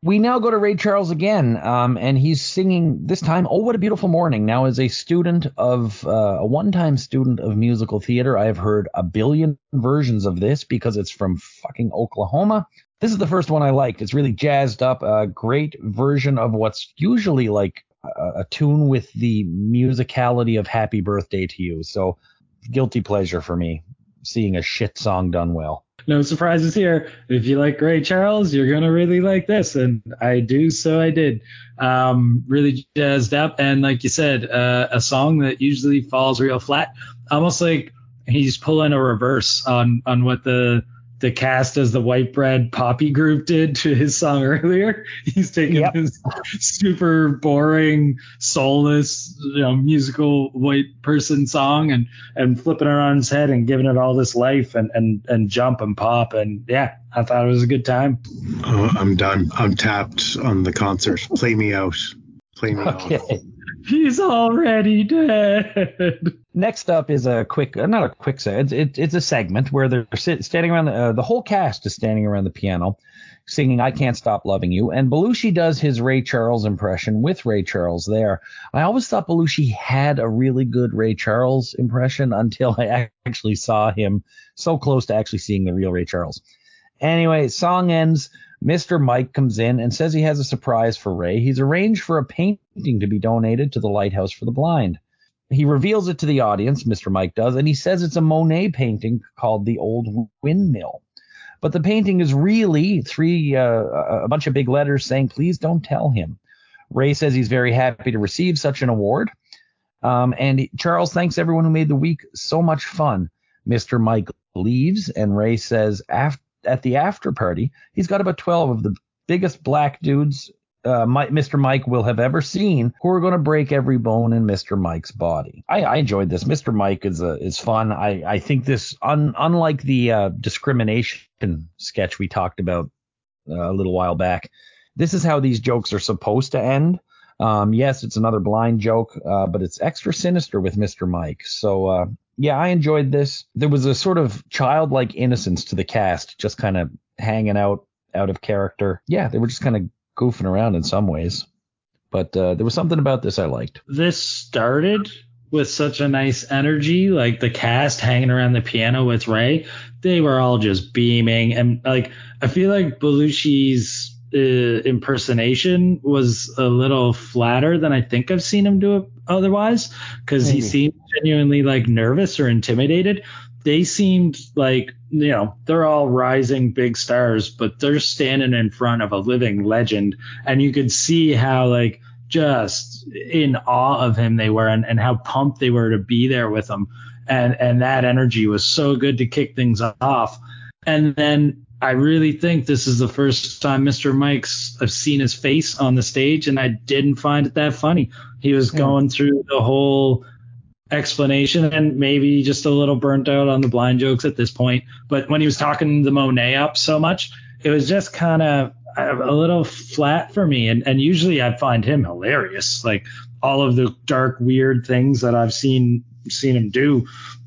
We now go to Ray Charles again, um, and he's singing this time, Oh, What a Beautiful Morning. Now, as a student of uh, a one-time student of musical theater, I have heard a billion versions of this because it's from fucking Oklahoma. This is the first one I liked. It's really jazzed up, a great version of what's usually like a, a tune with the musicality of Happy Birthday to You. So guilty pleasure for me, seeing a shit song done well. No surprises here. If you like Ray Charles, you're going to really like this. And I do, so I did. Um, really jazzed up. And like you said, uh, a song that usually falls real flat. Almost like he's pulling a reverse on, on what the the cast as the White Bread Poppy group did to his song earlier. He's taking yep. this super boring, soulless, you know, musical white person song and, and flipping it on his head and giving it all this life and, and, and jump and pop. And yeah, I thought it was a good time. Oh, I'm done. I'm tapped on the concert. Play me out. Play me okay. out. He's already dead. Next up is a quick, not a quick set. It's, it's a segment where they're sit, standing around. The, uh, the whole cast is standing around the piano, singing "I Can't Stop Loving You." And Belushi does his Ray Charles impression with Ray Charles there. I always thought Belushi had a really good Ray Charles impression until I actually saw him so close to actually seeing the real Ray Charles. Anyway, song ends. Mister Mike comes in and says he has a surprise for Ray. He's arranged for a painting to be donated to the Lighthouse for the Blind. He reveals it to the audience, Mister Mike does, and he says it's a Monet painting called The Old Windmill. But the painting is really three uh, a bunch of big letters saying, please don't tell him. Ray says he's very happy to receive such an award. Um, and Charles thanks everyone who made the week so much fun. Mister Mike leaves, and Ray says after At the after party, he's got about twelve of the biggest black dudes uh, Mike, Mister Mike will have ever seen, who are going to break every bone in Mister Mike's body. I, I enjoyed this. Mister Mike is a, is fun. I, I think this, un, unlike the uh, discrimination sketch we talked about uh, a little while back, this is how these jokes are supposed to end. Um, yes, it's another blind joke, uh, but it's extra sinister with Mister Mike. So, uh, yeah, I enjoyed this. There was a sort of childlike innocence to the cast, just kind of hanging out out of character. Yeah, they were just kind of goofing around in some ways. But uh, there was something about this I liked. This started with such a nice energy, like the cast hanging around the piano with Ray. They were all just beaming. And like, I feel like Belushi's uh, impersonation was a little flatter than I think I've seen him do it otherwise, because he seemed genuinely like nervous or intimidated. They seemed like, you know, they're all rising big stars, but they're standing in front of a living legend, and you could see how like just in awe of him they were, and, and how pumped they were to be there with him. And, and that energy was so good to kick things off. And then I really think this is the first time Mister Mike's I've seen his face on the stage, and I didn't find it that funny. He was yeah. going through the whole explanation and maybe just a little burnt out on the blind jokes at this point. But when he was talking the Monet up so much, it was just kind of a little flat for me. And, and usually I find him hilarious. Like all of the dark, weird things that I've seen seen him do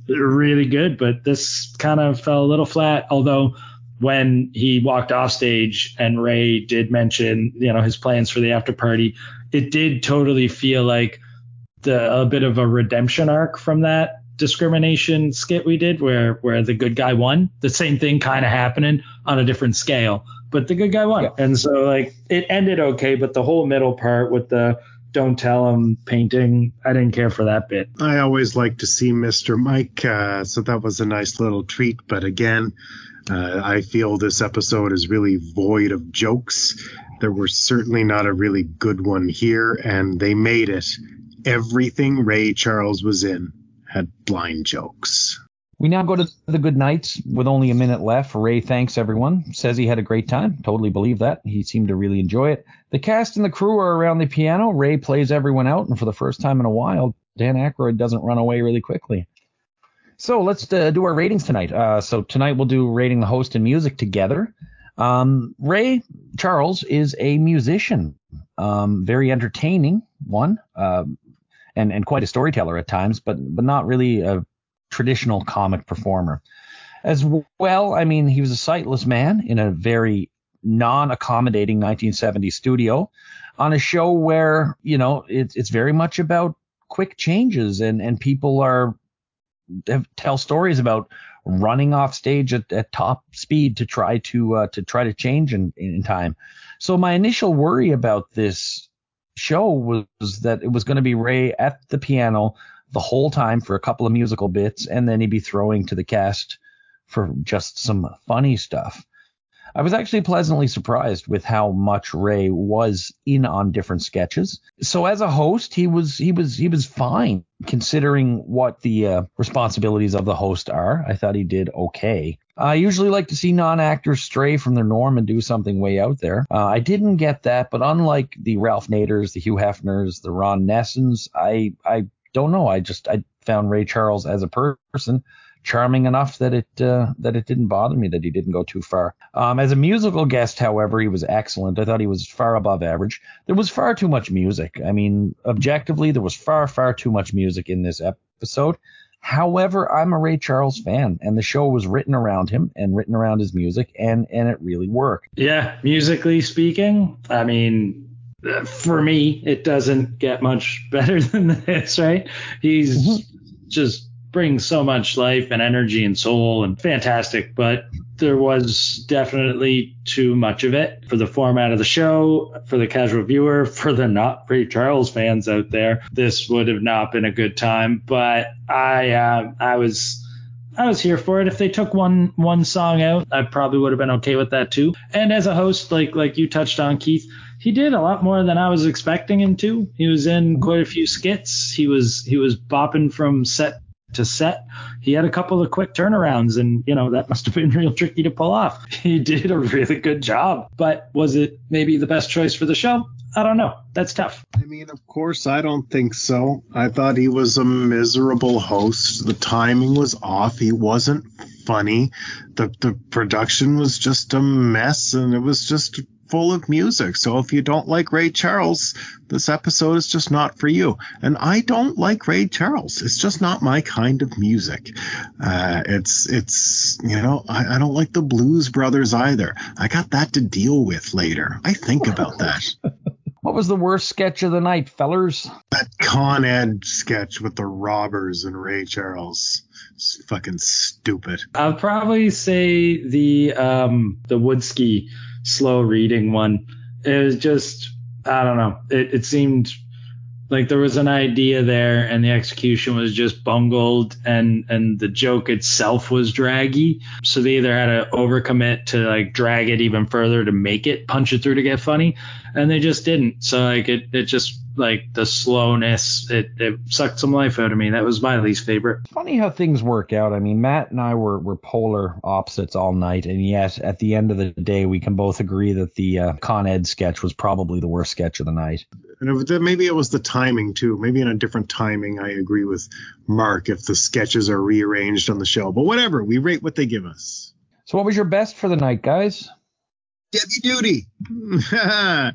are really good. But this kind of fell a little flat, although – when he walked off stage and Ray did mention, you know, his plans for the after party, it did totally feel like the, a bit of a redemption arc from that discrimination skit we did where, where the good guy won. The same thing kind of happening on a different scale, but the good guy won. Yeah. And so like it ended okay, but the whole middle part with the don't tell him painting, I didn't care for that bit. I always like to see Mister Mike, uh, so that was a nice little treat. But again, Uh, I feel this episode is really void of jokes. There were certainly not a really good one here, and they made it. Everything Ray Charles was in had blind jokes. We now go to the good nights with only a minute left. Ray thanks everyone, says he had a great time. Totally believe that. He seemed to really enjoy it. The cast and the crew are around the piano. Ray plays everyone out, and for the first time in a while, Dan Aykroyd doesn't run away really quickly. So let's uh, do our ratings tonight. Uh, so tonight we'll do rating the host and music together. Um, Ray Charles is a musician, um, very entertaining one, uh, and, and quite a storyteller at times, but but not really a traditional comic performer. As well, I mean, he was a sightless man in a very non-accommodating nineteen seventies studio on a show where, you know, it, it's very much about quick changes and, and people are – tell stories about running off stage at, at top speed to try to uh, to try to change in, in time. So my initial worry about this show was that it was going to be Ray at the piano the whole time for a couple of musical bits, and then he'd be throwing to the cast for just some funny stuff. I was actually pleasantly surprised with how much Ray was in on different sketches. So as a host, he was he was he was fine considering what the uh, responsibilities of the host are. I thought he did okay. I usually like to see non-actors stray from their norm and do something way out there. Uh, I didn't get that, but unlike the Ralph Naders, the Hugh Hefners, the Ron Nessens, I I don't know. I just I found Ray Charles as a person charming enough that it uh, that it didn't bother me that he didn't go too far. Um, as a musical guest, however, he was excellent. I thought he was far above average. There was far too much music. I mean, objectively, there was far, far too much music in this episode. However, I'm a Ray Charles fan, and the show was written around him and written around his music, and, and it really worked. Yeah, musically speaking, I mean, for me, it doesn't get much better than this, right? He's mm-hmm. just... brings so much life and energy and soul and fantastic, but there was definitely too much of it for the format of the show, for the casual viewer, for the not Ray Charles fans out there. This would have not been a good time, but I uh, I was I was here for it. If they took one one song out, I probably would have been okay with that too. And as a host, like like you touched on, Keith, he did a lot more than I was expecting him to. He was in quite a few skits. He was he was bopping from set to set. He had a couple of quick turnarounds, and you know that must have been real tricky to pull off. He did a really good job, but was it maybe the best choice for the show? I don't know. That's tough. I mean, of course, I don't think so. I thought he was a miserable host. The timing was off. He wasn't funny. The the production was just a mess, and it was just full of music. So if you don't like Ray Charles, this episode is just not for you. And I don't like Ray Charles. It's just not my kind of music. Uh, it's, it's you know, I, I don't like the Blues Brothers either. I got that to deal with later. I think about that. What was the worst sketch of the night, fellers? That Con Ed sketch with the robbers and Ray Charles. It's fucking stupid. I'll probably say the um, the Woodski slow reading one. It was just, I don't know. It, it seemed like there was an idea there and the execution was just bungled, and, and the joke itself was draggy. So they either had to overcommit to like drag it even further to make it punch it through to get funny, and they just didn't. So like it, it just like the slowness, it, it sucked some life out of me. That was my least favorite. Funny how things work out. I mean, Matt and I were, were polar opposites all night, and yet at the end of the day, we can both agree that the uh, Con Ed sketch was probably the worst sketch of the night. And maybe it was the timing too. Maybe in a different timing, I agree with Mark if the sketches are rearranged on the show. But whatever, we rate what they give us. So what was your best for the night, guys? Debbie Doody. I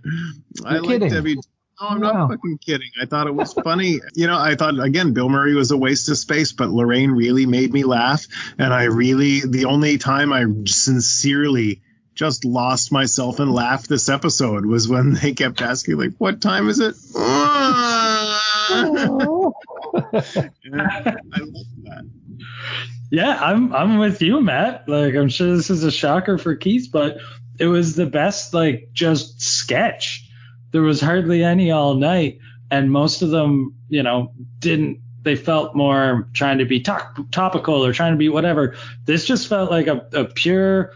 like Debbie. No, I'm wow. not fucking kidding. I thought it was funny. You know, I thought, again, Bill Murray was a waste of space, but Lorraine really made me laugh. And I really, the only time I sincerely just lost myself and laughed this episode was when they kept asking, like, what time is it? Oh. Yeah, I love that. Yeah, I'm I'm with you, Matt. Like, I'm sure this is a shocker for Keith, but it was the best, like, just sketch. There was hardly any all night, and most of them, you know, didn't. They felt more trying to be top, topical or trying to be whatever. This just felt like a, a pure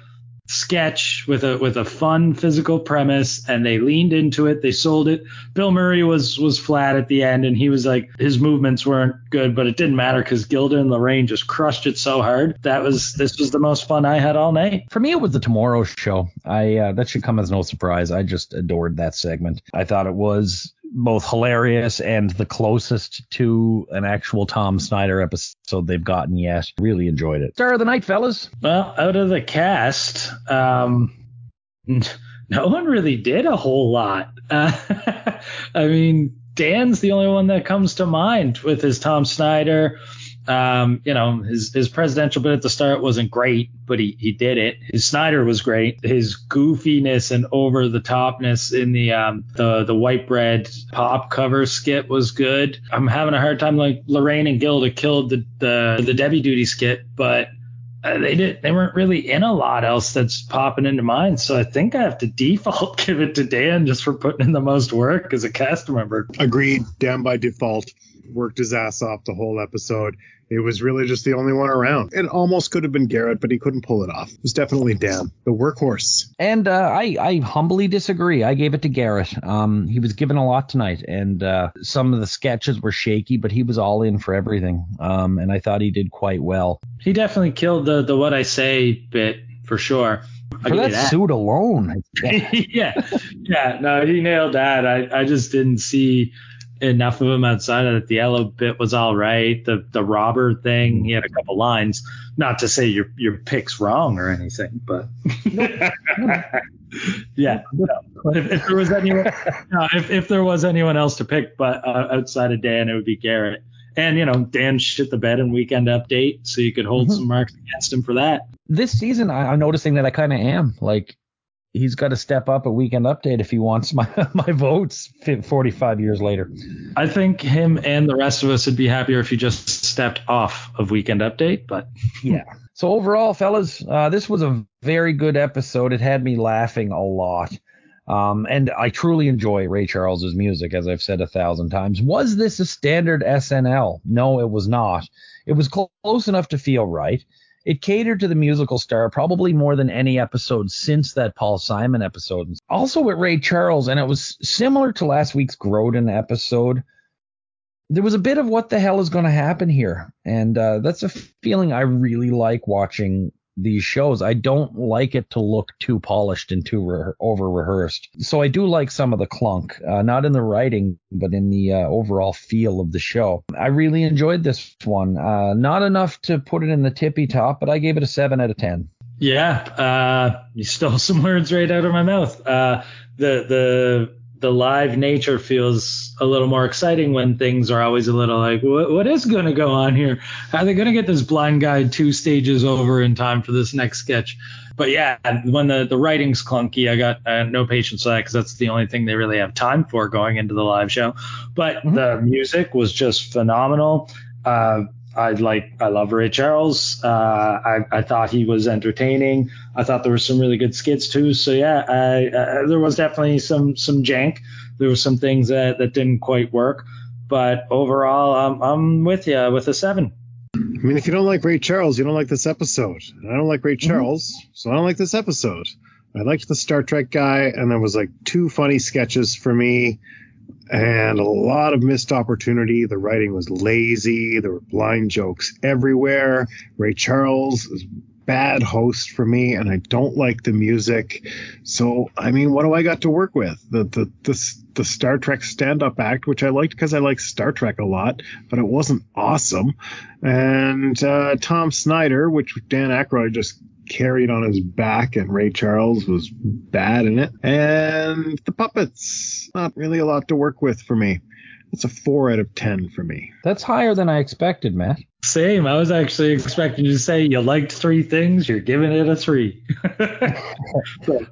sketch with a with a fun physical premise, and they leaned into it. They sold it. Bill Murray was was flat at the end, and he was like, his movements weren't good, but it didn't matter because Gilda and Lorraine just crushed it so hard. That was this was the most fun I had all night. For me, it was the Tomorrow Show. I uh, that should come as no surprise. I just adored that segment. I thought it was both hilarious and the closest to an actual Tom Snyder episode they've gotten yet. Really enjoyed it. Star of the night, fellas. Well, out of the cast, um, no one really did a whole lot. Uh, I mean, Dan's the only one that comes to mind with his Tom Snyder. Um, you know, his, his presidential bit at the start wasn't great, but he, he did it. His Snyder was great. His goofiness and over the topness in the um the, the white bread pop cover skit was good. I'm having a hard time, like, Lorraine and Gilda killed the the, the Debbie Doody skit, but uh, they did they weren't really in a lot else that's popping into mind. So I think I have to default give it to Dan just for putting in the most work as a cast member. Agreed. Dan by default worked his ass off the whole episode. It was really just the only one around. It almost could have been Garrett, but he couldn't pull it off. It was definitely Dan, the workhorse. And uh, I, I humbly disagree. I gave it to Garrett. Um, he was given a lot tonight, and uh, some of the sketches were shaky, but he was all in for everything. Um, and I thought he did quite well. He definitely killed the the What I Say bit for sure. For that, that suit alone. yeah, yeah. No, he nailed that. I, I just didn't see enough of him outside of it. The yellow bit was all right. The the robber thing, he had a couple lines. Not to say your your pick's wrong or anything, but yeah. No. If, if there was anyone, no, if if there was anyone else to pick, but uh, outside of Dan, it would be Garrett. And, you know, Dan shit the bed in Weekend Update, so you could hold mm-hmm. some marks against him for that. This season, I, I'm noticing that I kind of am like. He's got to step up at Weekend Update if he wants my my votes forty-five years later. I think him and the rest of us would be happier if he just stepped off of Weekend Update, but yeah. So overall, fellas, uh, this was a very good episode. It had me laughing a lot. Um, and I truly enjoy Ray Charles's music, as I've said a thousand times. Was this a standard S N L? No, it was not. It was cl- close enough to feel right. It catered to the musical star probably more than any episode since that Paul Simon episode. Also with Ray Charles, and it was similar to last week's Grodin episode, there was a bit of what the hell is going to happen here. And uh, that's a feeling I really like watching these shows. I don't like it to look too polished and too re- over-rehearsed. So I do like some of the clunk, uh, not in the writing, but in the uh, overall feel of the show. I really enjoyed this one. Uh, not enough to put it in the tippy top, but I gave it a seven out of ten. Yeah, uh, you stole some words right out of my mouth. Uh, the the the live nature feels a little more exciting when things are always a little like, what, what is going to go on here? Are they going to get this blind guy two stages over in time for this next sketch? But yeah, when the, the writing's clunky, I got uh, no patience for that because that's the only thing they really have time for going into the live show. But mm-hmm. the music was just phenomenal. Uh, I like, I love Ray Charles. Uh, I, I thought he was entertaining. I thought there were some really good skits too. So yeah, I, I, there was definitely some, some jank. There were some things that, that didn't quite work, but overall, I'm, I'm with you with a seven. I mean, if you don't like Ray Charles, you don't like this episode. And I don't like Ray Charles, mm-hmm. so I don't like this episode. I liked the Star Trek guy, and there was like two funny sketches for me. and a lot of missed opportunity. The writing was lazy. There were blind jokes everywhere. Ray Charles is bad host for me, and I don't like the music. So, I mean, what do I got to work with? The the the, the Star Trek stand-up act, which I liked because I like Star Trek a lot, but it wasn't awesome. And uh, Tom Snyder, which Dan Aykroyd just carried on his back, and Ray Charles was bad in it. And the puppets, not really a lot to work with for me. It's a four out of ten for me. That's higher than I expected, Matt. Same. I was actually expecting you to say you liked three things. You're giving it a three.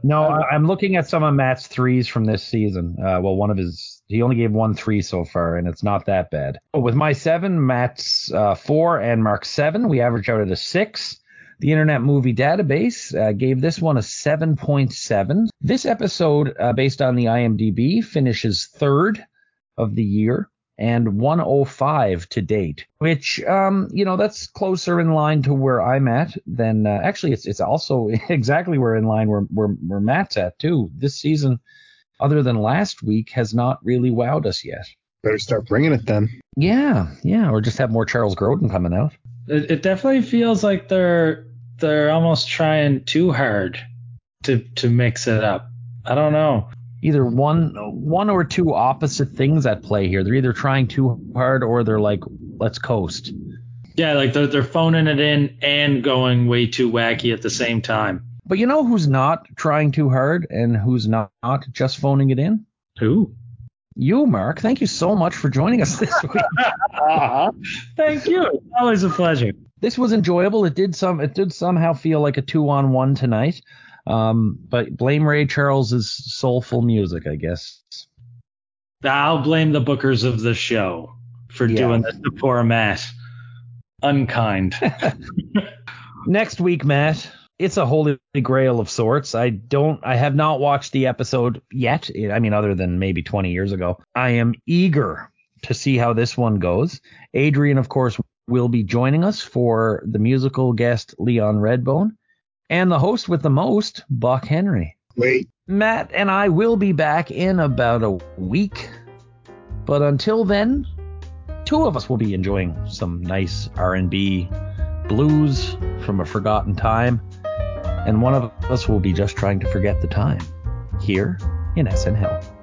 No, I'm looking at some of Matt's threes from this season. Uh, well, one of his – he only gave one three so far, and it's not that bad. But with my seven, Matt's uh, four, and Mark's seven, we average out at a six. The Internet Movie Database uh, gave this one a seven point seven. This episode, uh, based on the I M D B, finishes third of the year and one oh five to date, which, um, you know, that's closer in line to where I'm at than uh, actually it's it's also exactly where in line where, where, where Matt's at, too. This season, other than last week, has not really wowed us yet. Better start bringing it then. Yeah, yeah, or just have more Charles Grodin coming out. It, it definitely feels like they're they're almost trying too hard to to mix it up. I don't know. Either one one or two opposite things at play here. They're either trying too hard or they're like, let's coast. Yeah, like they're, they're phoning it in and going way too wacky at the same time. But you know who's not trying too hard and who's not, not just phoning it in? Who? You, Mark. Thank you so much for joining us this week. uh-huh. Thank you. Always a pleasure. This was enjoyable. It did some. It did somehow feel like a two-on-one tonight. Um, but blame Ray Charles's soulful music, I guess. I'll blame the bookers of the show for yeah. doing this to poor Matt. Unkind. Next week, Matt, it's a holy grail of sorts. I don't, I have not watched the episode yet. I mean, other than maybe twenty years ago. I am eager to see how this one goes. Adrian, of course, will be joining us for the musical guest Leon Redbone. And the host with the most, Buck Henry. Wait. Matt and I will be back in about a week. But until then, two of us will be enjoying some nice R and B blues from a forgotten time. And one of us will be just trying to forget the time here in S N L.